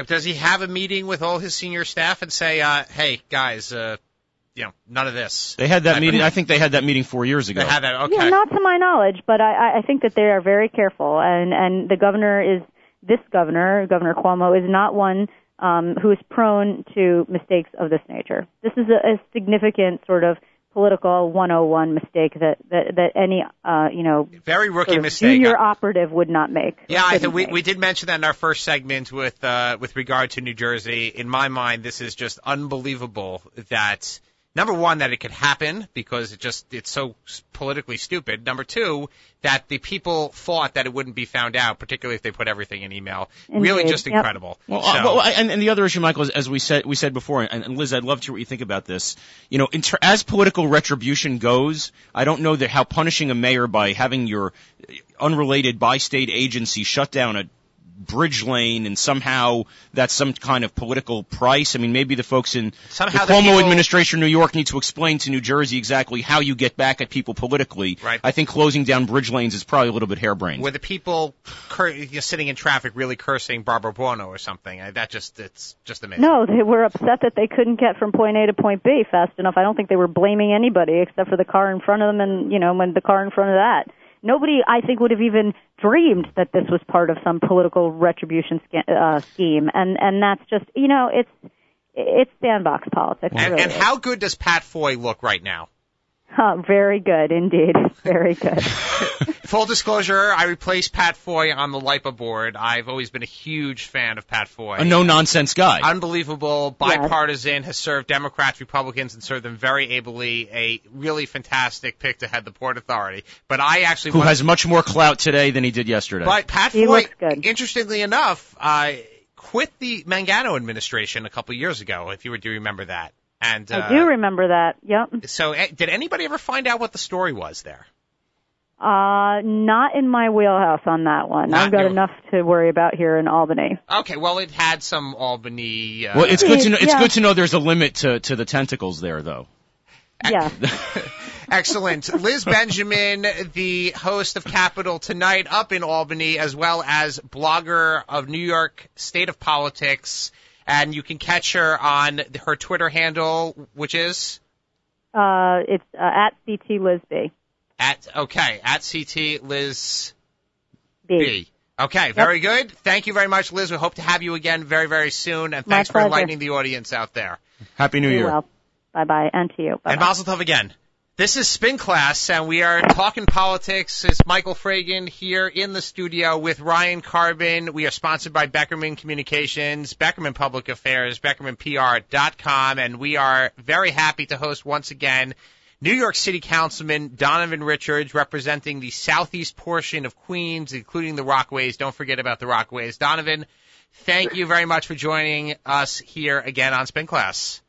Does he have a meeting with all his senior staff and say, hey, guys, none of this? They had that meeting. I think they had that meeting 4 years ago. They had that, okay. Yeah, not to my knowledge, but I think that they are very careful. And the governor is, Governor Cuomo, is not one who is prone to mistakes of this nature. This is a significant sort of political 101 mistake that any very rookie sort of mistake junior operative would not make. Yeah, I think we did mention that in our first segment with regard to New Jersey. In my mind, this is just unbelievable that, number one, that it could happen because it's so politically stupid. Number two, that the people thought that it wouldn't be found out, particularly if they put everything in email. Indeed. Really just incredible. Yep. Well, and the other issue, Michael, is, as we said before, and Liz, I'd love to hear what you think about this. As political retribution goes, I don't know that how punishing a mayor by having your unrelated by-state agency shut down a bridge lane and somehow that's some kind of political price. I mean, maybe the folks in somehow the Cuomo administration in New York need to explain to New Jersey exactly how you get back at people politically. Right. I think closing down bridge lanes is probably a little bit harebrained. Where the people sitting in traffic really cursing Barbara Buono or something. It's just amazing. No, they were upset that they couldn't get from point A to point B fast enough. I don't think they were blaming anybody except for the car in front of them and, when the car in front of that. Nobody, I think, would have even dreamed that this was part of some political retribution scheme, and that's just, it's sandbox politics. And, really. And how good does Pat Foy look right now? Very good, indeed. Very good. Full disclosure, I replaced Pat Foy on the LIPA board. I've always been a huge fan of Pat Foy. A no-nonsense guy. Unbelievable, bipartisan, yes. Has served Democrats, Republicans, and served them very ably. A really fantastic pick to head the Port Authority. But I actually... Who has much more clout today than he did yesterday. But Pat Foy, interestingly enough... quit the Mangano administration a couple of years ago, if you do remember that. And I do remember that, yep. So did anybody ever find out what the story was there? Not in my wheelhouse on that one. I've got enough to worry about here in Albany. Okay, well, it had some Albany... well, it's good to know, good to know there's a limit to the tentacles there, though. Yeah. Excellent. Liz Benjamin, the host of Capital Tonight up in Albany, as well as blogger of New York State of Politics. And you can catch her on her Twitter handle, which is? It's at CTLizB. At CTLizB. Okay, very good. Thank you very much, Liz. We hope to have you again very, very soon. And thanks for enlightening the audience out there. Happy New Year. Well. Bye-bye, and to you. Bye-bye. And Mazel Tov again. This is Spin Class, and we are talking politics. It's Michael Fragan here in the studio with Ryan Karben. We are sponsored by Beckerman Communications, Beckerman Public Affairs, BeckermanPR.com, and we are very happy to host once again New York City Councilman Donovan Richards, representing the southeast portion of Queens, including the Rockaways. Don't forget about the Rockaways. Donovan, thank you very much for joining us here again on Spin Class.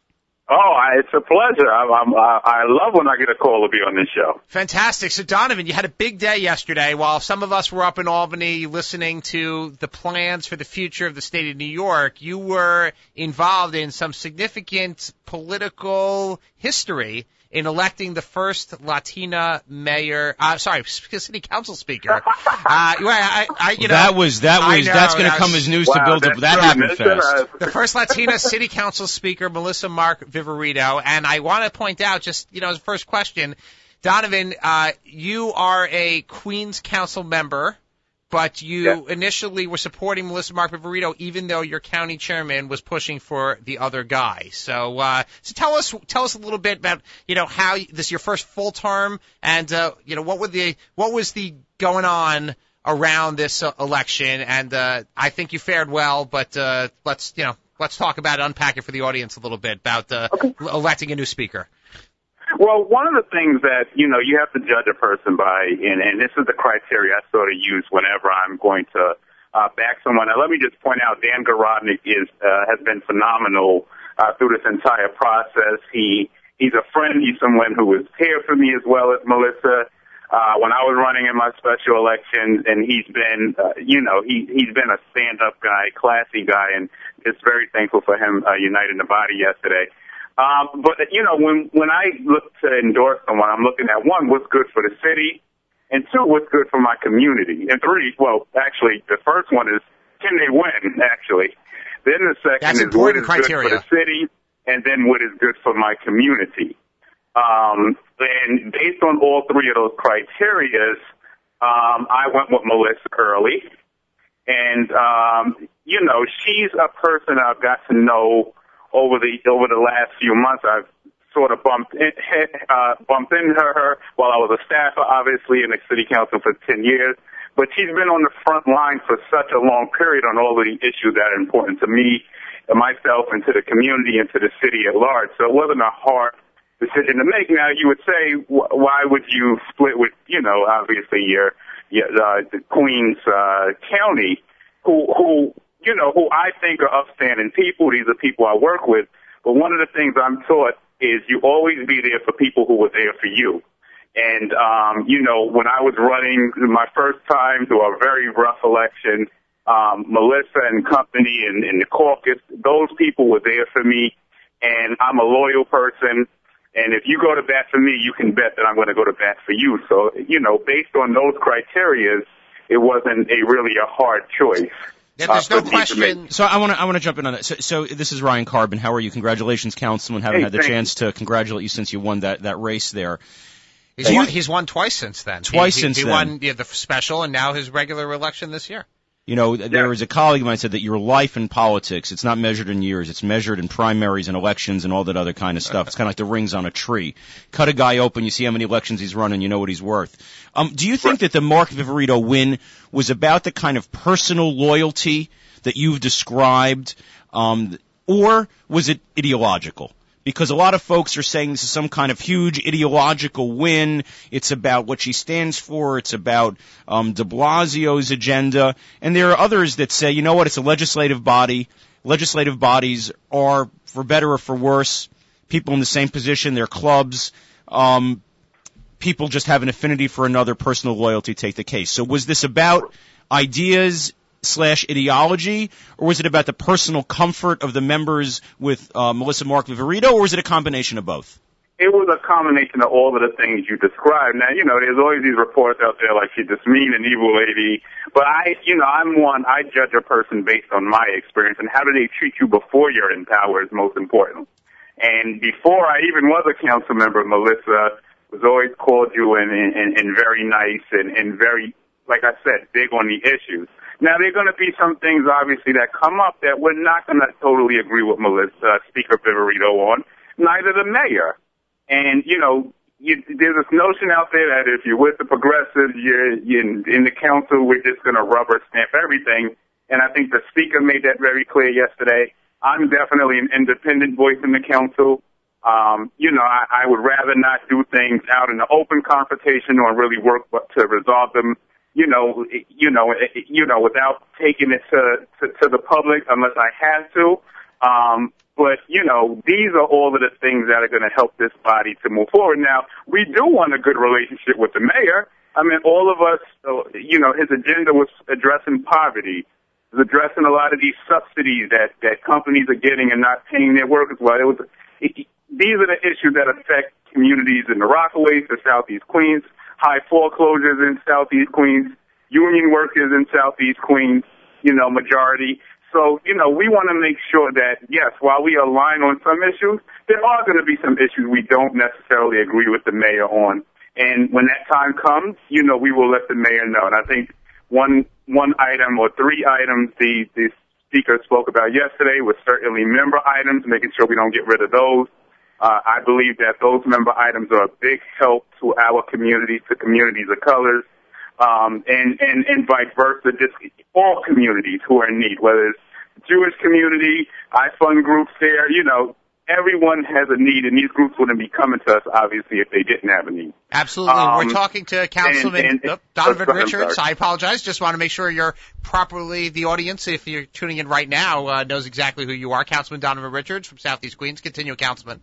Oh, it's a pleasure. I love when I get a call to be on this show. Fantastic. So, Donovan, you had a big day yesterday. While some of us were up in Albany listening to the plans for the future of the state of New York, you were involved in some significant political history in electing the first Latina mayor, city council speaker. That's going to come as news to Bill. That happened fast. The first Latina city council speaker, Melissa Mark-Viverito. And I want to point out, just, as the first question, Donovan, you are a Queens Council member, but you initially were supporting Melissa Mark-Viverito, even though your county chairman was pushing for the other guy. So, so tell us a little bit about, how this is your first full term, and what was going on around this election. And I think you fared well, but let's talk about it, unpack it for the audience a little bit about electing a new speaker. Well, one of the things that, you have to judge a person by, and this is the criteria I sort of use whenever I'm going to back someone. Now, let me just point out Dan Garodnick has been phenomenal through this entire process. He's a friend. He's someone who was here for me as well as Melissa when I was running in my special election, and he's been, he's been a stand-up guy, classy guy, and just very thankful for him uniting the body yesterday. But, when I look to endorse someone, I'm looking at, one, what's good for the city, and two, what's good for my community, and three, well, actually, the first one is, can they win, actually? Then the second is what is good for the city, and then what is good for my community. And based on all three of those criterias, I went with Melissa early, and, she's a person I've got to know over the last few months. I've sort of bumped into her while I was a staffer, obviously, in the city council for 10 years. But she's been on the front line for such a long period on all of the issues that are important to me, and myself, and to the community, and to the city at large. So it wasn't a hard decision to make. Now, you would say, why would you split with, obviously the Queens County, who I think are upstanding people. These are people I work with. But one of the things I'm taught is you always be there for people who were there for you. And, when I was running my first time through a very rough election, Melissa and company and the caucus, those people were there for me. And I'm a loyal person. And if you go to bat for me, you can bet that I'm going to go to bat for you. So, based on those criterias, it wasn't a hard choice. Yeah, there's no question. So I want to jump in on that. So this is Ryan Karben. How are you? Congratulations, Councilman. Haven't had the chance to congratulate you since you won that race there. He's won twice since then. He won the special and now his regular election this year. There was a colleague of mine said that your life in politics, it's not measured in years. It's measured in primaries and elections and all that other kind of stuff. It's kind of like the rings on a tree. Cut a guy open, you see how many elections he's run, and you know what he's worth. Do you think that the Mark-Viverito win was about the kind of personal loyalty that you've described, or was it ideological? because a lot of folks are saying this is some kind of huge ideological win. It's about what she stands for. It's about de Blasio's agenda. And there are others that say, you know what, it's a legislative body. Legislative bodies are, for better or for worse, people in the same position. They're clubs. People just have an affinity for another, personal loyalty, take the case. So was this about ideas / ideology, or was it about the personal comfort of the members with Melissa Mark-Viverito, or was it a combination of both? It was a combination of all of the things you described. Now, you know, there's always these reports out there like she's this mean and evil lady, but I judge a person based on my experience, and how do they treat you before you're in power is most important. And before I even was a council member, Melissa was always cordial and very nice and very, like I said, big on the issues. Now, there are going to be some things, obviously, that come up that we're not going to totally agree with Melissa, Speaker Viverito on, neither the mayor. And, you know, there's this notion out there that if you're with the progressives, you're in the council, we're just going to rubber stamp everything. And I think the speaker made that very clear yesterday. I'm definitely an independent voice in the council. I would rather not do things out in the open confrontation or really work to resolve them. Without taking it to the public unless I have to. But these are all of the things that are going to help this body to move forward. Now, we do want a good relationship with the mayor. I mean, all of us, his agenda was addressing poverty, was addressing a lot of these subsidies that companies are getting and not paying their workers well. These are the issues that affect communities in the Rockaways, the Southeast Queens, high foreclosures in Southeast Queens, union workers in Southeast Queens, majority. So, we want to make sure that, yes, while we align on some issues, there are going to be some issues we don't necessarily agree with the mayor on. And when that time comes, we will let the mayor know. And I think one item or three items the speaker spoke about yesterday was certainly member items, making sure we don't get rid of those. I believe that those member items are a big help to our communities, to communities of colors, and vice versa, just all communities who are in need, whether it's Jewish community, I fund groups there, everyone has a need, and these groups wouldn't be coming to us, obviously, if they didn't have a need. Absolutely. We're talking to Councilman Donovan Richards. I apologize. Just want to make sure you're properly, the audience, if you're tuning in right now, knows exactly who you are. Councilman Donovan Richards from Southeast Queens. Continue, Councilman.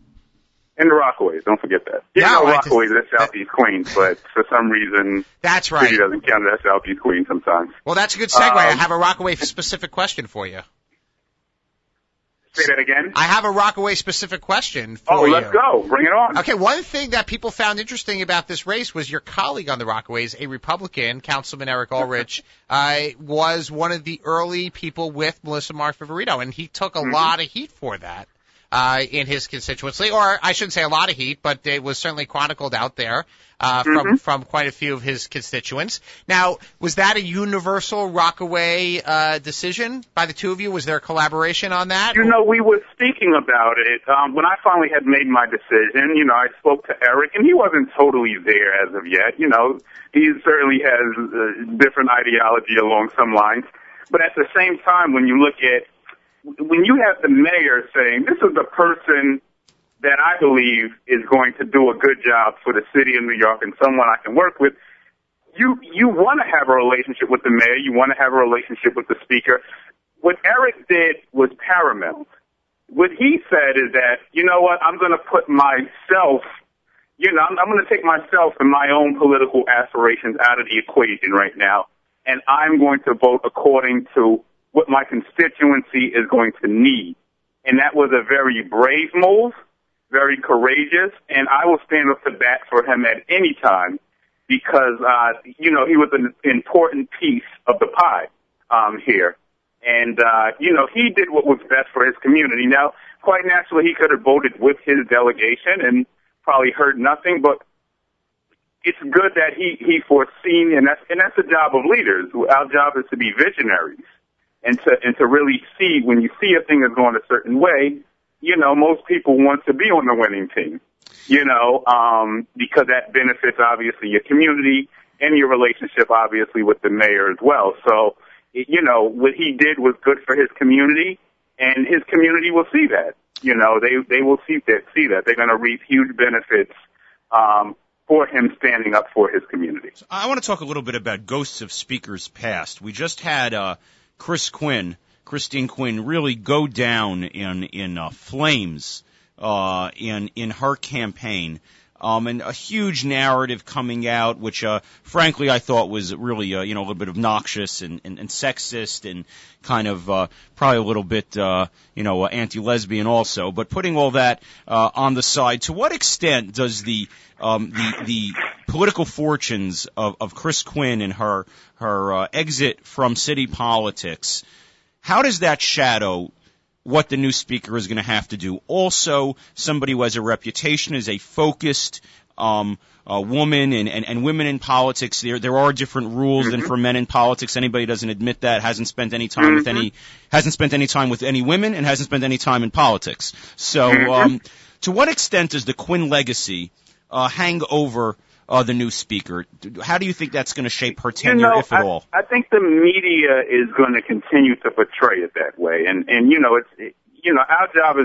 And the Rockaways, don't forget that. Rockaways is Southeast Queens, but for some reason, that's right. City doesn't count as Southeast Queens sometimes. Well, that's a good segue. I have a Rockaway-specific question for you. Say that again? I have a Rockaway-specific question for you. Oh, let's go. Bring it on. Okay, one thing that people found interesting about this race was your colleague on the Rockaways, a Republican, Councilman Eric Ulrich, was one of the early people with Melissa Mark-Viverito, and he took a lot of heat for that. In his constituency, or I shouldn't say a lot of heat, but it was certainly chronicled out there from quite a few of his constituents. Now, was that a universal Rockaway decision by the two of you? Was there a collaboration on that? We were speaking about it. When I finally had made my decision, I spoke to Eric, and he wasn't totally there as of yet. He certainly has a different ideology along some lines. But at the same time, when you have the mayor saying, this is the person that I believe is going to do a good job for the city of New York and someone I can work with, you want to have a relationship with the mayor. You want to have a relationship with the speaker. What Eric did was paramount. What he said is that, you know what, I'm going to put myself, I'm going to take myself and my own political aspirations out of the equation right now, and I'm going to vote according to what my constituency is going to need. And that was a very brave move, very courageous, and I will stand up to bat for him at any time because, he was an important piece of the pie here. And, he did what was best for his community. Now, quite naturally, he could have voted with his delegation and probably heard nothing, but it's good that he foreseen, and that's the job of leaders. Our job is to be visionaries. And to really see, when you see a thing is going a certain way, most people want to be on the winning team, because that benefits, obviously, your community and your relationship, obviously, with the mayor as well. So, what he did was good for his community, and his community will see that. you know, they will see that. They're going to reap huge benefits for him standing up for his community. So I want to talk a little bit about ghosts of speakers past. We just had Christine Quinn, really go down in flames in her campaign. And a huge narrative coming out, which, frankly, I thought was really, a little bit obnoxious and sexist and kind of, probably a little bit, anti-lesbian also. But putting all that, on the side, to what extent does the political fortunes of Chris Quinn and her exit from city politics, how does that shadow what the new speaker is going to have to do? Also, somebody who has a reputation as a focused woman, and women in politics, there are different rules than for men in politics. Anybody who doesn't admit that hasn't spent any time with any women, and hasn't spent any time in politics. So, to what extent does the Quinn legacy hang over the new speaker? How do you think that's going to shape her tenure, if at all? I think the media is going to continue to portray it that way, and our job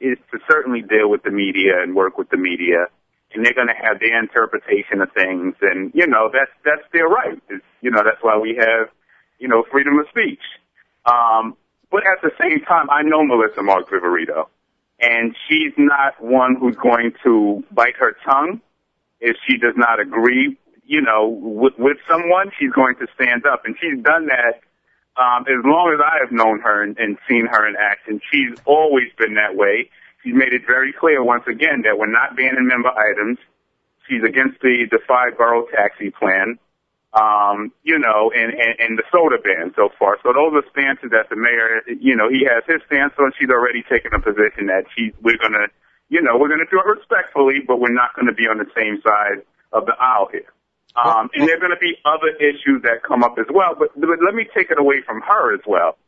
is to certainly deal with the media and work with the media, and they're going to have their interpretation of things, and that's their right. That's why we have freedom of speech. But at the same time, I know Melissa Mark-Viverito, and she's not one who's going to bite her tongue. If she does not agree, with someone, she's going to stand up. And she's done that as long as I have known her and seen her in action. She's always been that way. She's made it very clear, once again, that we're not banning member items. She's against the five-borough taxi plan, and the soda ban so far. So those are stances that the mayor, he has his stance on. She's already taken a position that we're going to do it respectfully, but we're not going to be on the same side of the aisle here. And there are going to be other issues that come up as well, but let me take it away from her as well.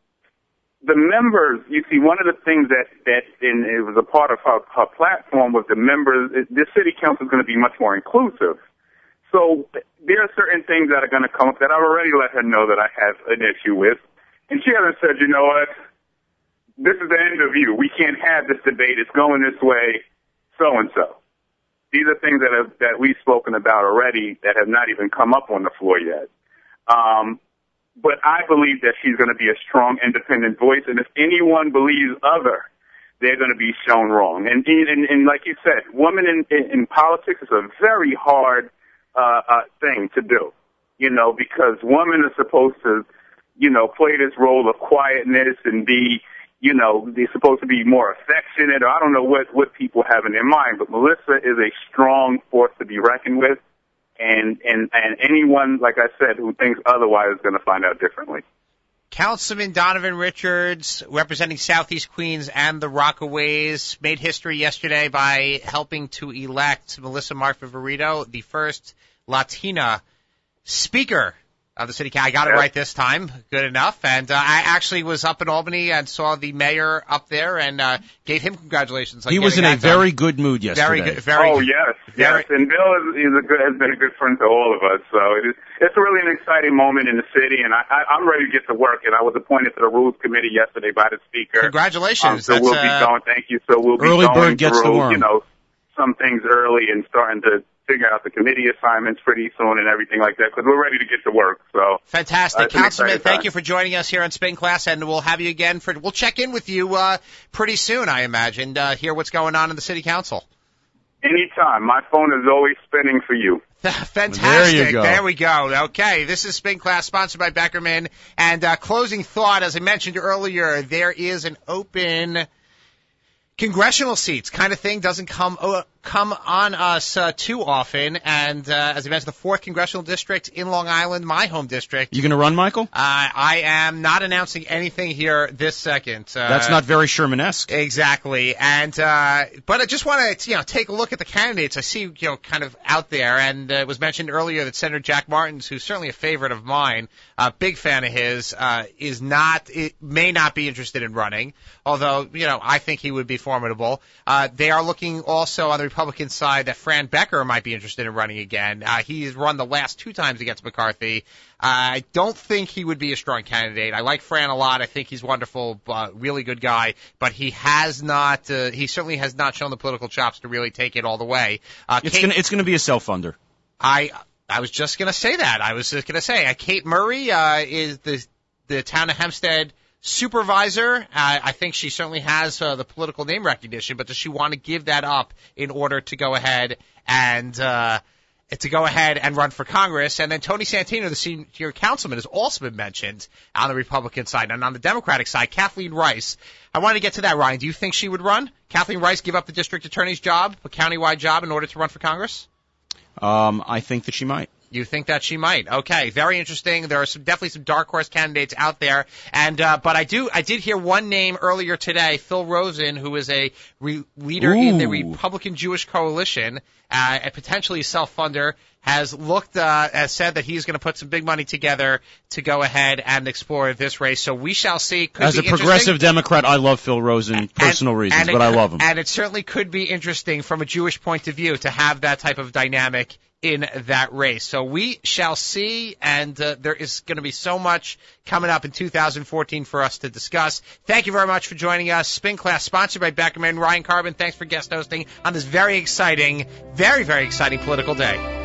The members, you see, one of the things that it was a part of her platform was the members, this city council is going to be much more inclusive. So there are certain things that are going to come up that I've already let her know that I have an issue with, and she hasn't said, you know what, this is the end of you. We can't have this debate. It's going this way, so-and-so. These are things that we've spoken about already that have not even come up on the floor yet. But I believe that she's going to be a strong, independent voice, and if anyone believes other, they're going to be shown wrong. And like you said, women in politics is a very hard thing to do, because women are supposed to, play this role of quietness and be, they're supposed to be more affectionate, or I don't know what people have in their mind, but Melissa is a strong force to be reckoned with, and anyone, like I said, who thinks otherwise is going to find out differently. Councilman Donovan Richards, representing Southeast Queens and the Rockaways, made history yesterday by helping to elect Melissa Mark-Viverito, the first Latina speaker of the city. I got it right this time. Good enough. And I actually was up in Albany and saw the mayor up there and gave him congratulations. He was in a very good mood yesterday. Very good. Yes. And Bill has been a good friend to all of us. So it's really an exciting moment in the city, and I'm ready to get to work. And I was appointed to the Rules Committee yesterday by the speaker. Congratulations. So we'll be going. Thank you. So we'll be going through, some things early and starting to figure out the committee assignments pretty soon and everything like that, because we're ready to get to work. So fantastic. Councilman, thank you for joining us here on Spin Class, and we'll have you again. We'll check in with you pretty soon, I imagine, hear what's going on in the city council. Anytime. My phone is always spinning for you. Fantastic. There we go. Okay. This is Spin Class, sponsored by Beckerman. And closing thought, as I mentioned earlier, there is an open congressional seats kind of thing, doesn't come on us too often. And as I mentioned, the 4th Congressional District in Long Island, my home district. You going to run, Michael? I am not announcing anything here this second. That's not very Sherman-esque. Exactly. And but I just want to take a look at the candidates I see kind of out there. And it was mentioned earlier that Senator Jack Martins, who's certainly a favorite of mine, a big fan of his, may not be interested in running, although I think he would be formidable. They are looking also on the Republican side that Fran Becker might be interested in running again. He's run the last two times against McCarthy. I don't think he would be a strong candidate. I like Fran a lot. I think he's wonderful, really good guy. But he has not. He certainly has not shown the political chops to really take it all the way. It's going to be a self-funder. I was just going to say that. I was just going to say Kate Murray is the town of Hempstead supervisor. I think she certainly has the political name recognition, but does she want to give that up in order to go ahead and run for Congress? And then Tony Santino, the senior councilman, has also been mentioned on the Republican side. And on the Democratic side, Kathleen Rice. I wanted to get to that, Ryan. Do you think she would run? Kathleen Rice give up the district attorney's job, a countywide job, in order to run for Congress? I think that she might. You think that she might? Okay, very interesting. There are definitely some dark horse candidates out there, and but I did hear one name earlier today, Phil Rosen, who is a leader in the Republican Jewish Coalition, and potentially a self-funder, has said that he's going to put some big money together to go ahead and explore this race. So we shall see. Could As a progressive Democrat, I love Phil Rosen, personal reasons, but I love him. And it certainly could be interesting from a Jewish point of view to have that type of dynamic in that race. So we shall see, and there is going to be so much coming up in 2014 for us to discuss. Thank you very much for joining us. Spin Class, sponsored by Beckerman. Ryan Karben, thanks for guest hosting on this very exciting, very, very exciting political day.